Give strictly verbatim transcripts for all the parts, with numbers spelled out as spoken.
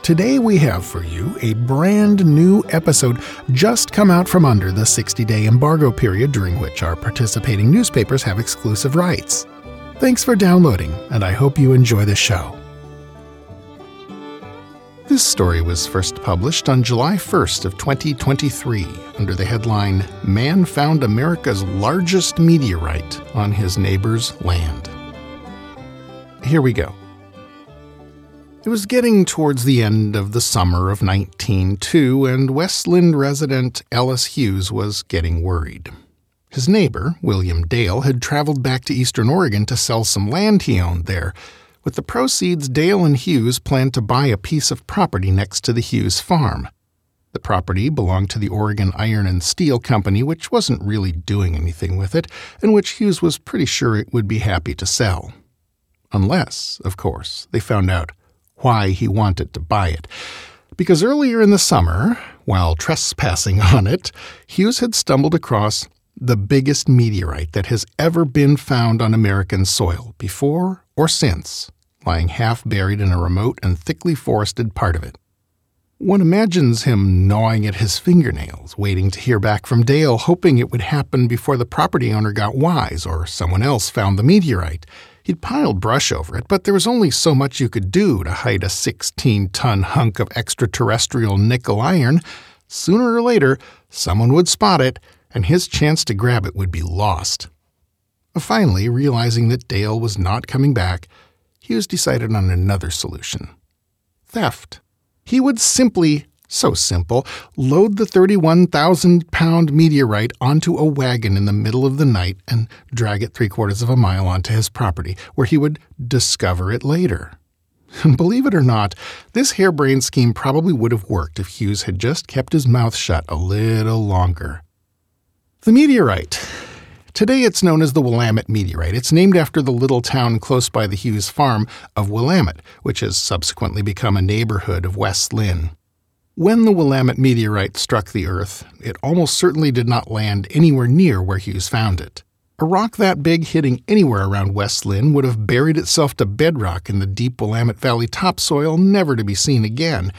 Today we have for you a brand new episode just come out from under the sixty-day embargo period during which our participating newspapers have exclusive rights. Thanks for downloading, and I hope you enjoy the show. This story was first published on July first of twenty twenty-three under the headline, Man Found America's Largest Meteorite on His Neighbor's Land. Here we go. It was getting towards the end of the summer of nineteen oh two, and West Linn resident Ellis Hughes was getting worried. His neighbor, William Dale, had traveled back to Eastern Oregon to sell some land he owned there. With the proceeds, Dale and Hughes planned to buy a piece of property next to the Hughes farm. The property belonged to the Oregon Iron and Steel Company, which wasn't really doing anything with it, and which Hughes was pretty sure it would be happy to sell. Unless, of course, they found out why he wanted to buy it. Because earlier in the summer, while trespassing on it, Hughes had stumbled across the biggest meteorite that has ever been found on American soil, before or since, lying half buried in a remote and thickly forested part of it. One imagines him gnawing at his fingernails, waiting to hear back from Dale, hoping it would happen before the property owner got wise or someone else found the meteorite. He'd piled brush over it, but there was only so much you could do to hide a sixteen-ton hunk of extraterrestrial nickel iron. Sooner or later, someone would spot it, and his chance to grab it would be lost. Finally, realizing that Dale was not coming back, Hughes decided on another solution. Theft. He would simply, so simple, load the thirty-one thousand pound meteorite onto a wagon in the middle of the night and drag it three-quarters of a mile onto his property, where he would discover it later. Believe it or not, this harebrained scheme probably would have worked if Hughes had just kept his mouth shut a little longer. The meteorite. Today it's known as the Willamette meteorite. It's named after the little town close by the Hughes farm of Willamette, which has subsequently become a neighborhood of West Linn. When the Willamette meteorite struck the Earth, it almost certainly did not land anywhere near where Hughes found it. A rock that big hitting anywhere around West Linn would have buried itself to bedrock in the deep Willamette Valley topsoil, never to be seen again.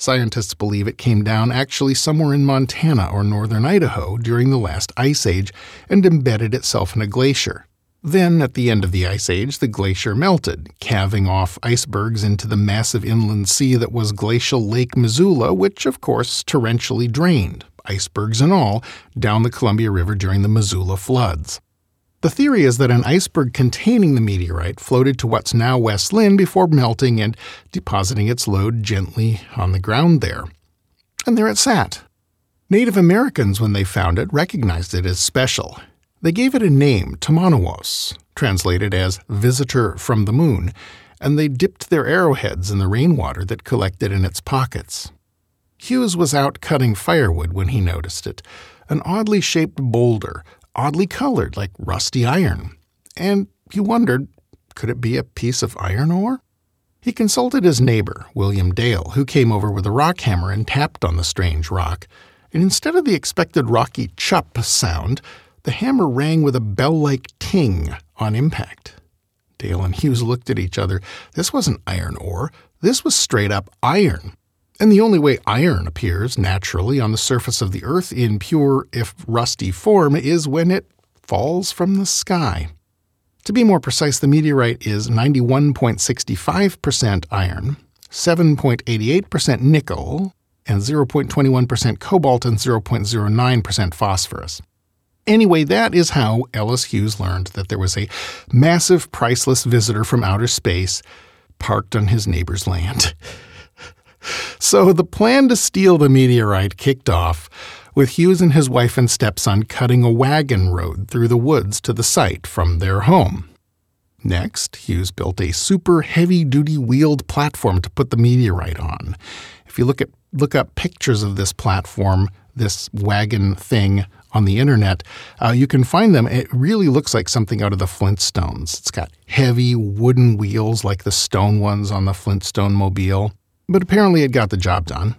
Scientists believe it came down actually somewhere in Montana or northern Idaho during the last ice age and embedded itself in a glacier. Then, at the end of the ice age, the glacier melted, calving off icebergs into the massive inland sea that was glacial Lake Missoula, which, of course, torrentially drained, icebergs and all, down the Columbia River during the Missoula floods. The theory is that an iceberg containing the meteorite floated to what's now West Linn before melting and depositing its load gently on the ground there. And there it sat. Native Americans, when they found it, recognized it as special. They gave it a name, Tamanuos, translated as Visitor from the Moon, and they dipped their arrowheads in the rainwater that collected in its pockets. Hughes was out cutting firewood when he noticed it, an oddly shaped boulder, oddly colored like rusty iron, and he wondered, could it be a piece of iron ore? He consulted his neighbor, William Dale, who came over with a rock hammer and tapped on the strange rock, and instead of the expected rocky chup sound, the hammer rang with a bell-like ting on impact. Dale and Hughes looked at each other. This wasn't iron ore. This was straight-up iron. And the only way iron appears naturally on the surface of the earth in pure, if rusty, form is when it falls from the sky. To be more precise, the meteorite is ninety-one point six five percent iron, seven point eight eight percent nickel, and zero point two one percent cobalt and zero point zero nine percent phosphorus. Anyway, that is how Ellis Hughes learned that there was a massive, priceless visitor from outer space parked on his neighbor's land. So the plan to steal the meteorite kicked off, with Hughes and his wife and stepson cutting a wagon road through the woods to the site from their home. Next, Hughes built a super heavy-duty wheeled platform to put the meteorite on. If you look at look up pictures of this platform, this wagon thing on the internet, uh, you can find them. It really looks like something out of the Flintstones. It's got heavy wooden wheels like the stone ones on the Flintstone Mobile, but apparently it got the job done.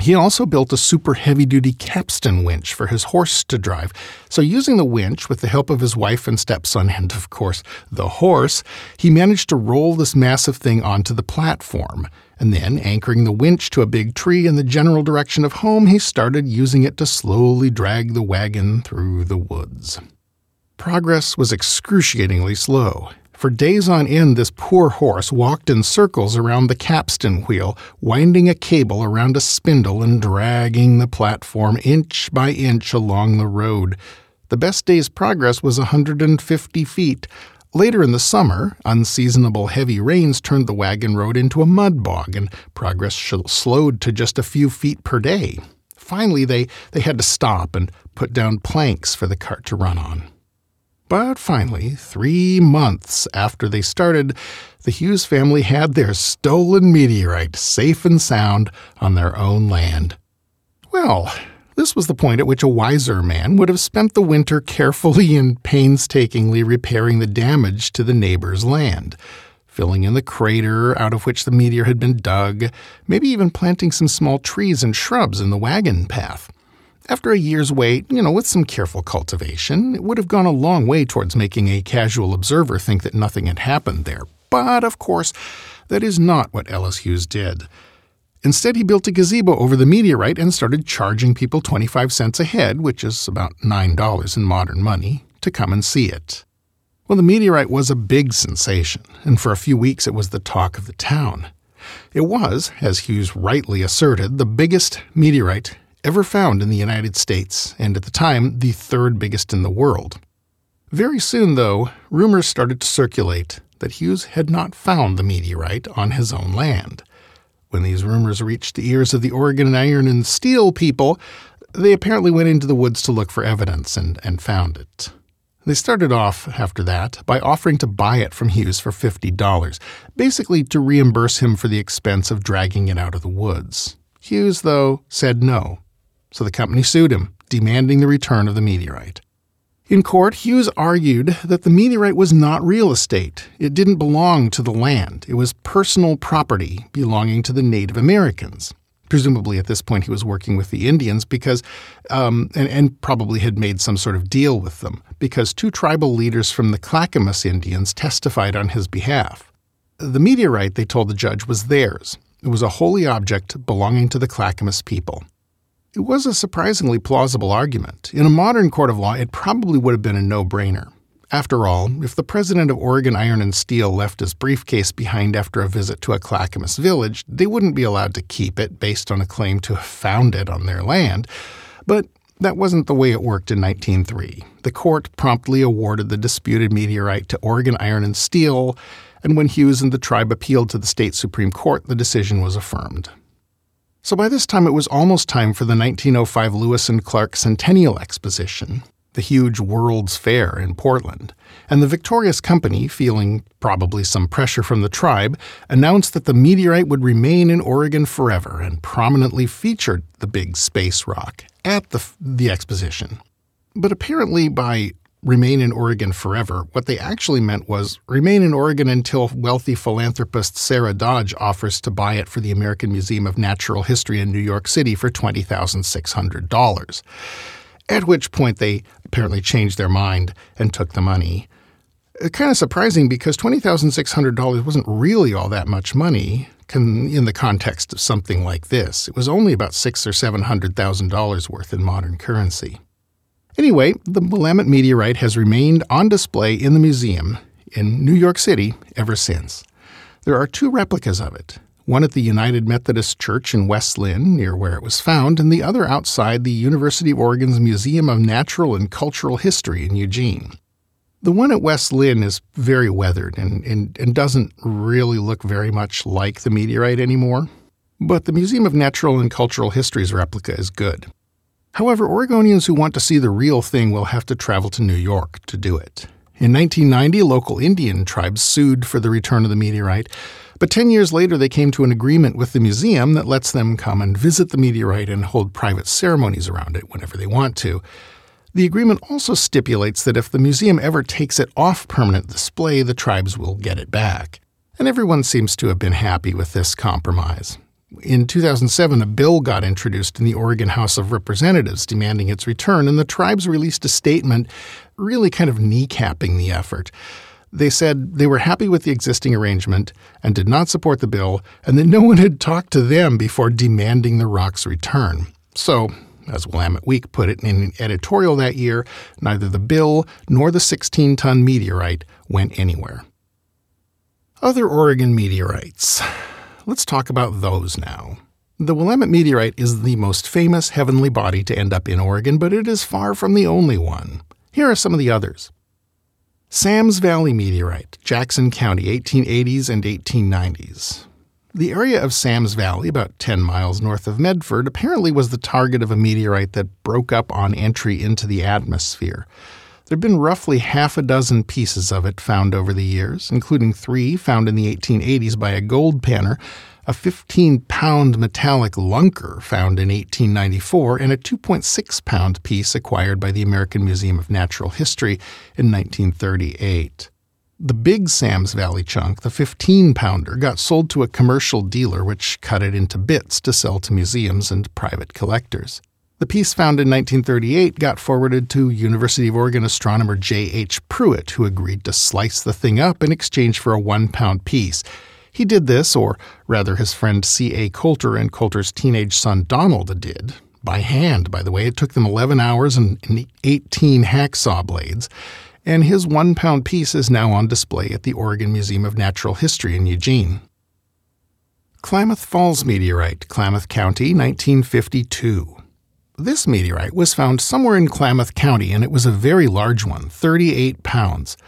He also built a super heavy-duty capstan winch for his horse to drive. So using the winch, with the help of his wife and stepson and, of course, the horse, he managed to roll this massive thing onto the platform. And then, anchoring the winch to a big tree in the general direction of home, he started using it to slowly drag the wagon through the woods. Progress was excruciatingly slow. For days on end, this poor horse walked in circles around the capstan wheel, winding a cable around a spindle and dragging the platform inch by inch along the road. The best day's progress was one hundred fifty feet. Later in the summer, unseasonable heavy rains turned the wagon road into a mud bog, and progress slowed to just a few feet per day. Finally, they, they had to stop and put down planks for the cart to run on. But finally, three months after they started, the Hughes family had their stolen meteorite safe and sound on their own land. Well, this was the point at which a wiser man would have spent the winter carefully and painstakingly repairing the damage to the neighbor's land, filling in the crater out of which the meteor had been dug, maybe even planting some small trees and shrubs in the wagon path. After a year's wait, you know, with some careful cultivation, it would have gone a long way towards making a casual observer think that nothing had happened there. But, of course, that is not what Ellis Hughes did. Instead, he built a gazebo over the meteorite and started charging people twenty-five cents a head, which is about nine dollars in modern money, to come and see it. Well, the meteorite was a big sensation, and for a few weeks it was the talk of the town. It was, as Hughes rightly asserted, the biggest meteorite ever found in the United States, and at the time, the third biggest in the world. Very soon, though, rumors started to circulate that Hughes had not found the meteorite on his own land. When these rumors reached the ears of the Oregon Iron and Steel people, they apparently went into the woods to look for evidence and, and found it. They started off, after that, by offering to buy it from Hughes for fifty dollars, basically to reimburse him for the expense of dragging it out of the woods. Hughes, though, said no. So the company sued him, demanding the return of the meteorite. In court, Hughes argued that the meteorite was not real estate. It didn't belong to the land. It was personal property belonging to the Native Americans. Presumably at this point he was working with the Indians because, um, and, and probably had made some sort of deal with them, because two tribal leaders from the Clackamas Indians testified on his behalf. The meteorite, they told the judge, was theirs. It was a holy object belonging to the Clackamas people. It was a surprisingly plausible argument. In a modern court of law, it probably would have been a no-brainer. After all, if the president of Oregon Iron and Steel left his briefcase behind after a visit to a Clackamas village, they wouldn't be allowed to keep it based on a claim to have found it on their land. But that wasn't the way it worked in nineteen oh three. The court promptly awarded the disputed meteorite to Oregon Iron and Steel, and when Hughes and the tribe appealed to the state Supreme Court, the decision was affirmed. So by this time, it was almost time for the nineteen oh five Lewis and Clark Centennial Exposition, the huge World's Fair in Portland. And the victorious company, feeling probably some pressure from the tribe, announced that the meteorite would remain in Oregon forever and prominently featured the big space rock at the, the exposition. But apparently by remain in Oregon forever, what they actually meant was remain in Oregon until wealthy philanthropist Sarah Dodge offers to buy it for the American Museum of Natural History in New York City for twenty thousand six hundred dollars, at which point they apparently changed their mind and took the money. Kind of surprising because twenty thousand six hundred dollars wasn't really all that much money in the context of something like this. It was only about six hundred thousand dollars or seven hundred thousand dollars worth in modern currency. Anyway, the Willamette meteorite has remained on display in the museum in New York City ever since. There are two replicas of it, one at the United Methodist Church in West Linn, near where it was found, and the other outside the University of Oregon's Museum of Natural and Cultural History in Eugene. The one at West Linn is very weathered and, and, and doesn't really look very much like the meteorite anymore, but the Museum of Natural and Cultural History's replica is good. However, Oregonians who want to see the real thing will have to travel to New York to do it. In nineteen ninety, local Indian tribes sued for the return of the meteorite, But ten years later, they came to an agreement with the museum that lets them come and visit the meteorite and hold private ceremonies around it whenever they want to. The agreement also stipulates that if the museum ever takes it off permanent display, the tribes will get it back. And everyone seems to have been happy with this compromise. In two thousand seven, a bill got introduced in the Oregon House of Representatives demanding its return, and the tribes released a statement really kind of kneecapping the effort. They said they were happy with the existing arrangement and did not support the bill, and that no one had talked to them before demanding the rock's return. So, as Willamette Week put it in an editorial that year, neither the bill nor the sixteen-ton meteorite went anywhere. Other Oregon meteorites. Let's talk about those now. The Willamette meteorite is the most famous heavenly body to end up in Oregon, but it is far from the only one. Here are some of the others. Sam's Valley meteorite, Jackson County, eighteen eighties and eighteen nineties. The area of Sam's Valley, about ten miles north of Medford, apparently was the target of a meteorite that broke up on entry into the atmosphere. There have been roughly half a dozen pieces of it found over the years, including three found in the eighteen eighties by a gold panner, a fifteen-pound metallic lunker found in eighteen ninety-four, and a two point six pound piece acquired by the American Museum of Natural History in nineteen thirty-eight. The big Sam's Valley chunk, the fifteen-pounder, got sold to a commercial dealer which cut it into bits to sell to museums and private collectors. The piece found in nineteen thirty-eight got forwarded to University of Oregon astronomer J H Pruitt, who agreed to slice the thing up in exchange for a one-pound piece. He did this, or rather his friend C A Coulter and Coulter's teenage son Donald did, by hand, by the way. It took them eleven hours and eighteen hacksaw blades. And his one-pound piece is now on display at the Oregon Museum of Natural History in Eugene. Klamath Falls meteorite, Klamath County, nineteen fifty-two. This meteorite was found somewhere in Klamath County, and it was a very large one, thirty-eight pounds.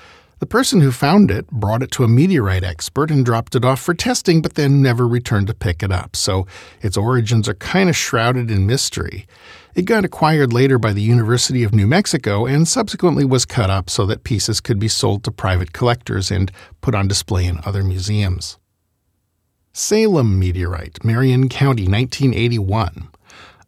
The person who found it brought it to a meteorite expert and dropped it off for testing, but then never returned to pick it up, so its origins are kind of shrouded in mystery. It got acquired later by the University of New Mexico and subsequently was cut up so that pieces could be sold to private collectors and put on display in other museums. Salem meteorite, Marion County, nineteen eighty-one.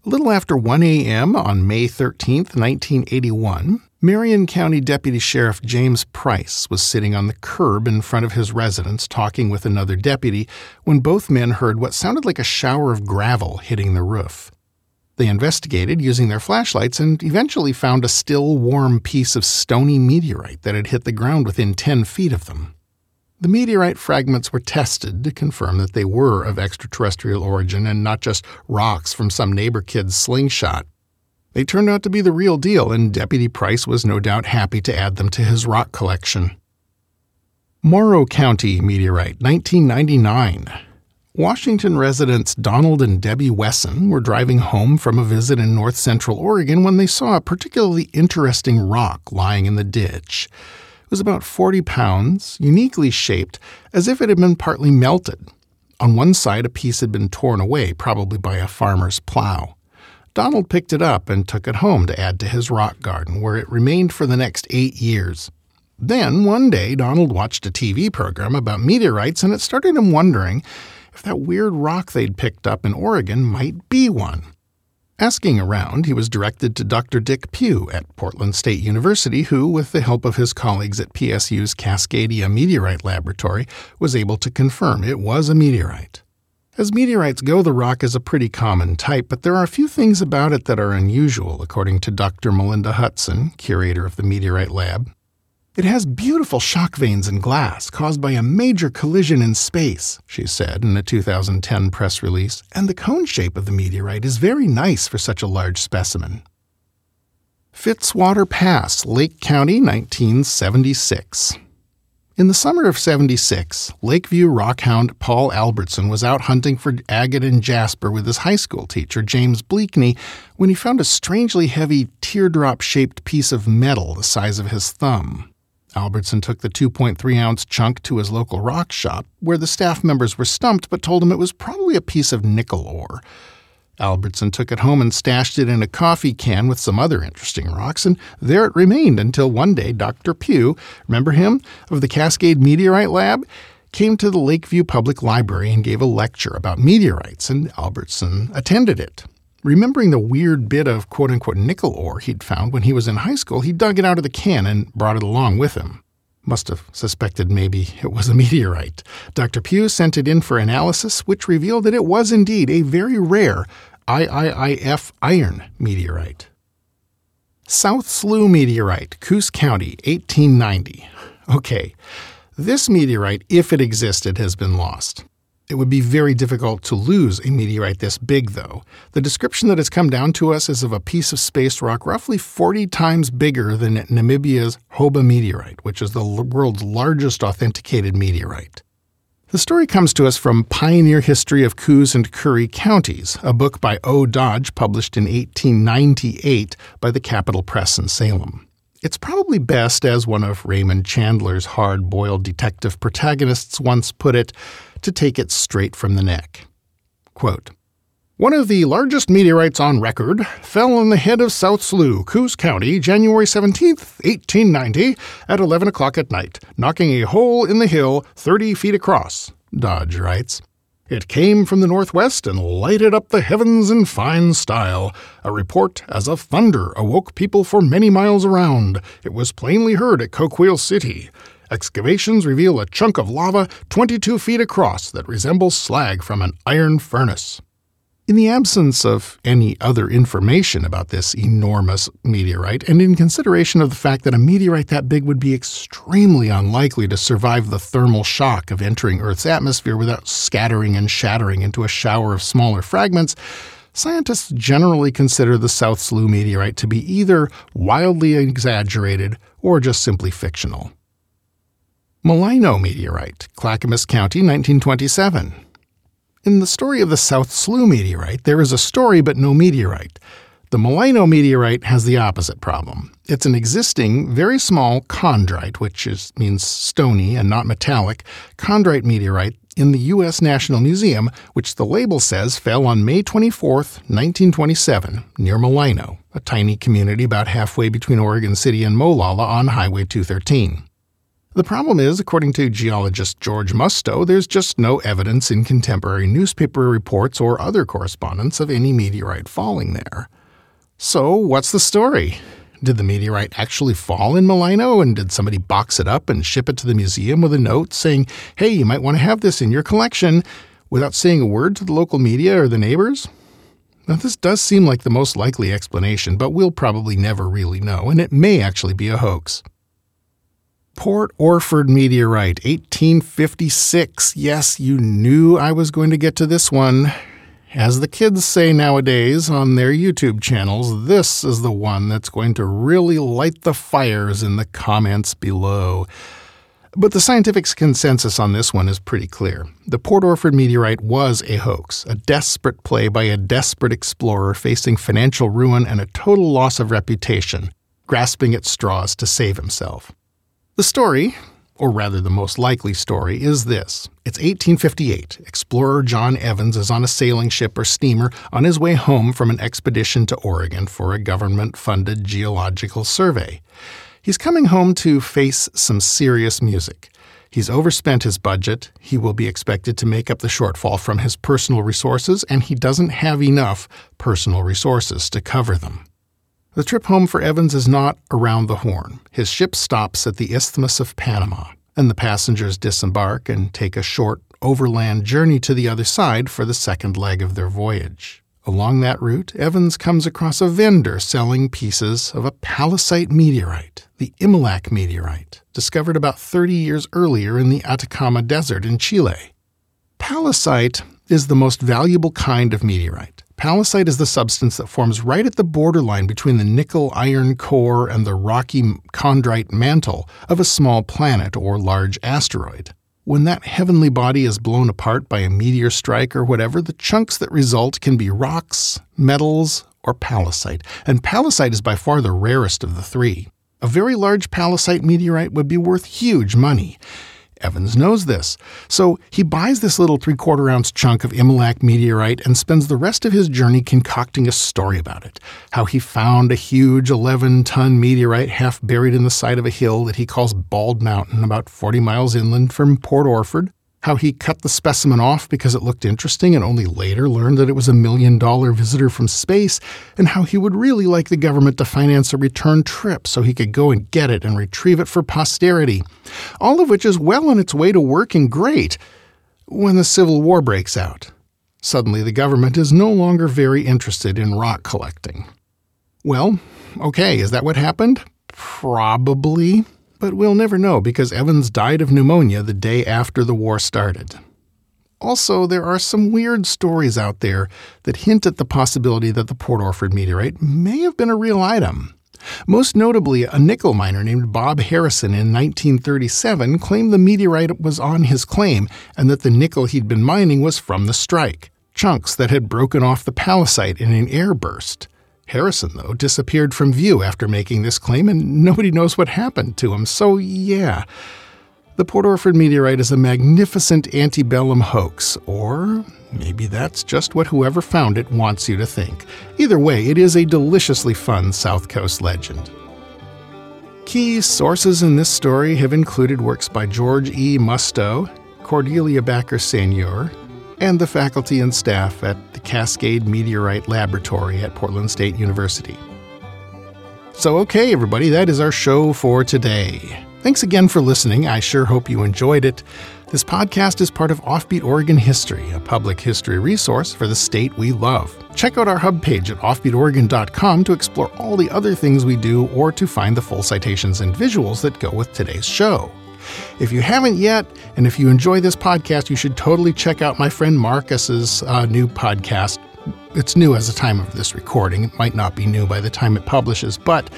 A little after one a.m. on May thirteenth, nineteen eighty-one, Marion County Deputy Sheriff James Price was sitting on the curb in front of his residence talking with another deputy when both men heard what sounded like a shower of gravel hitting the roof. They investigated using their flashlights and eventually found a still warm piece of stony meteorite that had hit the ground within ten feet of them. The meteorite fragments were tested to confirm that they were of extraterrestrial origin and not just rocks from some neighbor kid's slingshot. They turned out to be the real deal, and Deputy Price was no doubt happy to add them to his rock collection. Morrow County meteorite, nineteen ninety-nine. Washington residents Donald and Debbie Wesson were driving home from a visit in north-central Oregon when they saw a particularly interesting rock lying in the ditch. It was about forty pounds, uniquely shaped, as if it had been partly melted. On one side, a piece had been torn away, probably by a farmer's plow. Donald picked it up and took it home to add to his rock garden, where it remained for the next eight years. Then, one day, Donald watched a T V program about meteorites, and it started him wondering if that weird rock they'd picked up in Oregon might be one. Asking around, he was directed to Doctor Dick Pugh at Portland State University, who, with the help of his colleagues at P S U's Cascadia Meteorite Laboratory, was able to confirm it was a meteorite. As meteorites go, the rock is a pretty common type, but there are a few things about it that are unusual, according to Doctor Melinda Hudson, curator of the Meteorite Lab. It has beautiful shock veins in glass caused by a major collision in space, she said in a two thousand ten press release, and the cone shape of the meteorite is very nice for such a large specimen. Fitzwater Pass, Lake County, nineteen seventy-six. In the summer of seventy-six, Lakeview rockhound Paul Albertson was out hunting for agate and jasper with his high school teacher, James Bleakney, when he found a strangely heavy teardrop-shaped piece of metal the size of his thumb. Albertson took the two point three ounce chunk to his local rock shop, where the staff members were stumped but told him it was probably a piece of nickel ore. Albertson took it home and stashed it in a coffee can with some other interesting rocks, and there it remained until one day Doctor Pugh, remember him, of the Cascade Meteorite Lab, came to the Lakeview Public Library and gave a lecture about meteorites, and Albertson attended it. Remembering the weird bit of quote-unquote nickel ore he'd found when he was in high school, he dug it out of the can and brought it along with him. Must have suspected maybe it was a meteorite. Doctor Pugh sent it in for analysis, which revealed that it was indeed a very rare triple I F iron meteorite. South Slough Meteorite, Coos County, eighteen ninety. Okay, this meteorite, if it existed, has been lost. It would be very difficult to lose a meteorite this big, though. The description that has come down to us is of a piece of space rock roughly forty times bigger than Namibia's Hoba meteorite, which is the world's largest authenticated meteorite. The story comes to us from Pioneer History of Coos and Curry Counties, a book by O. Dodge published in eighteen ninety-eight by the Capitol Press in Salem. It's probably best, as one of Raymond Chandler's hard-boiled detective protagonists once put it, to take it straight from the neck. Quote, "One of the largest meteorites on record fell on the head of South Slough, Coos County, January seventeenth, eighteen ninety, at eleven o'clock at night, knocking a hole in the hill thirty feet across," Dodge writes. "It came from the northwest and lighted up the heavens in fine style. A report as of thunder awoke people for many miles around. It was plainly heard at Coquille City. Excavations reveal a chunk of lava twenty-two feet across that resembles slag from an iron furnace." In the absence of any other information about this enormous meteorite, and in consideration of the fact that a meteorite that big would be extremely unlikely to survive the thermal shock of entering Earth's atmosphere without scattering and shattering into a shower of smaller fragments, scientists generally consider the South Slough meteorite to be either wildly exaggerated or just simply fictional. Molino meteorite, Clackamas County, nineteen twenty-seven. In the story of the South Slough meteorite, there is a story but no meteorite. The Molino meteorite has the opposite problem. It's an existing, very small chondrite, which is, means stony and not metallic, chondrite meteorite in the U S National Museum, which the label says fell on May twenty-fourth, nineteen twenty-seven, near Molino, a tiny community about halfway between Oregon City and Molalla on Highway two thirteen. The problem is, according to geologist George Musto, there's just no evidence in contemporary newspaper reports or other correspondence of any meteorite falling there. So, what's the story? Did the meteorite actually fall in Molino, and did somebody box it up and ship it to the museum with a note saying, "Hey, you might want to have this in your collection," without saying a word to the local media or the neighbors? Now, this does seem like the most likely explanation, but we'll probably never really know, and it may actually be a hoax. Port Orford Meteorite, eighteen fifty-six. Yes, you knew I was going to get to this one. As the kids say nowadays on their YouTube channels, this is the one that's going to really light the fires in the comments below. But the scientific consensus on this one is pretty clear. The Port Orford meteorite was a hoax, a desperate play by a desperate explorer facing financial ruin and a total loss of reputation, grasping at straws to save himself. The story, or rather the most likely story, is this. It's eighteen fifty-eight. Explorer John Evans is on a sailing ship or steamer on his way home from an expedition to Oregon for a government-funded geological survey. He's coming home to face some serious music. He's overspent his budget, he will be expected to make up the shortfall from his personal resources, and he doesn't have enough personal resources to cover them. The trip home for Evans is not around the horn. His ship stops at the Isthmus of Panama, and the passengers disembark and take a short overland journey to the other side for the second leg of their voyage. Along that route, Evans comes across a vendor selling pieces of a palisite meteorite, the Imilak meteorite, discovered about thirty years earlier in the Atacama Desert in Chile. Palisite is the most valuable kind of meteorite. Palisite is the substance that forms right at the borderline between the nickel-iron core and the rocky chondrite mantle of a small planet or large asteroid. When that heavenly body is blown apart by a meteor strike or whatever, the chunks that result can be rocks, metals, or palisite. And palisite is by far the rarest of the three. A very large palisite meteorite would be worth huge money. Evans knows this, so he buys this little three-quarter ounce chunk of Imilak meteorite and spends the rest of his journey concocting a story about it, how he found a huge eleven-ton meteorite half buried in the side of a hill that he calls Bald Mountain about forty miles inland from Port Orford, how he cut the specimen off because it looked interesting and only later learned that it was a million-dollar visitor from space, and how he would really like the government to finance a return trip so he could go and get it and retrieve it for posterity, all of which is well on its way to working great when the Civil War breaks out. Suddenly, the government is no longer very interested in rock collecting. Well, okay, is that what happened? Probably. But we'll never know because Evans died of pneumonia the day after the war started. Also, there are some weird stories out there that hint at the possibility that the Port Orford meteorite may have been a real item. Most notably, a nickel miner named Bob Harrison in nineteen thirty-seven claimed the meteorite was on his claim and that the nickel he'd been mining was from the strike, chunks that had broken off the palisade in an air burst. Harrison, though, disappeared from view after making this claim, and nobody knows what happened to him, so yeah. The Port Orford meteorite is a magnificent antebellum hoax, or maybe that's just what whoever found it wants you to think. Either way, it is a deliciously fun South Coast legend. Key sources in this story have included works by George E. Musto, Cordelia Backer Senior, and the faculty and staff at the Cascadia Meteorite Laboratory at Portland State University. So okay, everybody, that is our show for today. Thanks again for listening. I sure hope you enjoyed it. This podcast is part of Offbeat Oregon History, a public history resource for the state we love. Check out our hub page at offbeat oregon dot com to explore all the other things we do or to find the full citations and visuals that go with today's show. If you haven't yet, and if you enjoy this podcast, you should totally check out my friend Marcus's uh, new podcast. It's new as the time of this recording. It might not be new by the time it publishes, but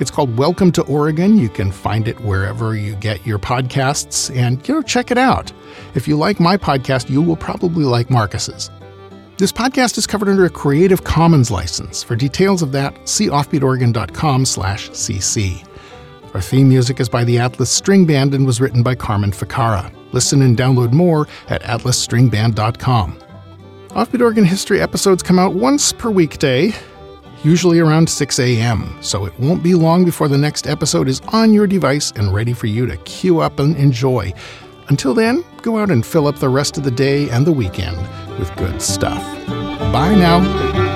it's called Welcome to Oregon. You can find it wherever you get your podcasts, and you know, check it out. If you like my podcast, you will probably like Marcus's. This podcast is covered under a Creative Commons license. For details of that, see offbeat oregon dot com slash c c. Our theme music is by the Atlas String Band and was written by Carmen Ficara. Listen and download more at atlas string band dot com. Offbeat Oregon History episodes come out once per weekday, usually around six a.m., so it won't be long before the next episode is on your device and ready for you to queue up and enjoy. Until then, go out and fill up the rest of the day and the weekend with good stuff. Bye now.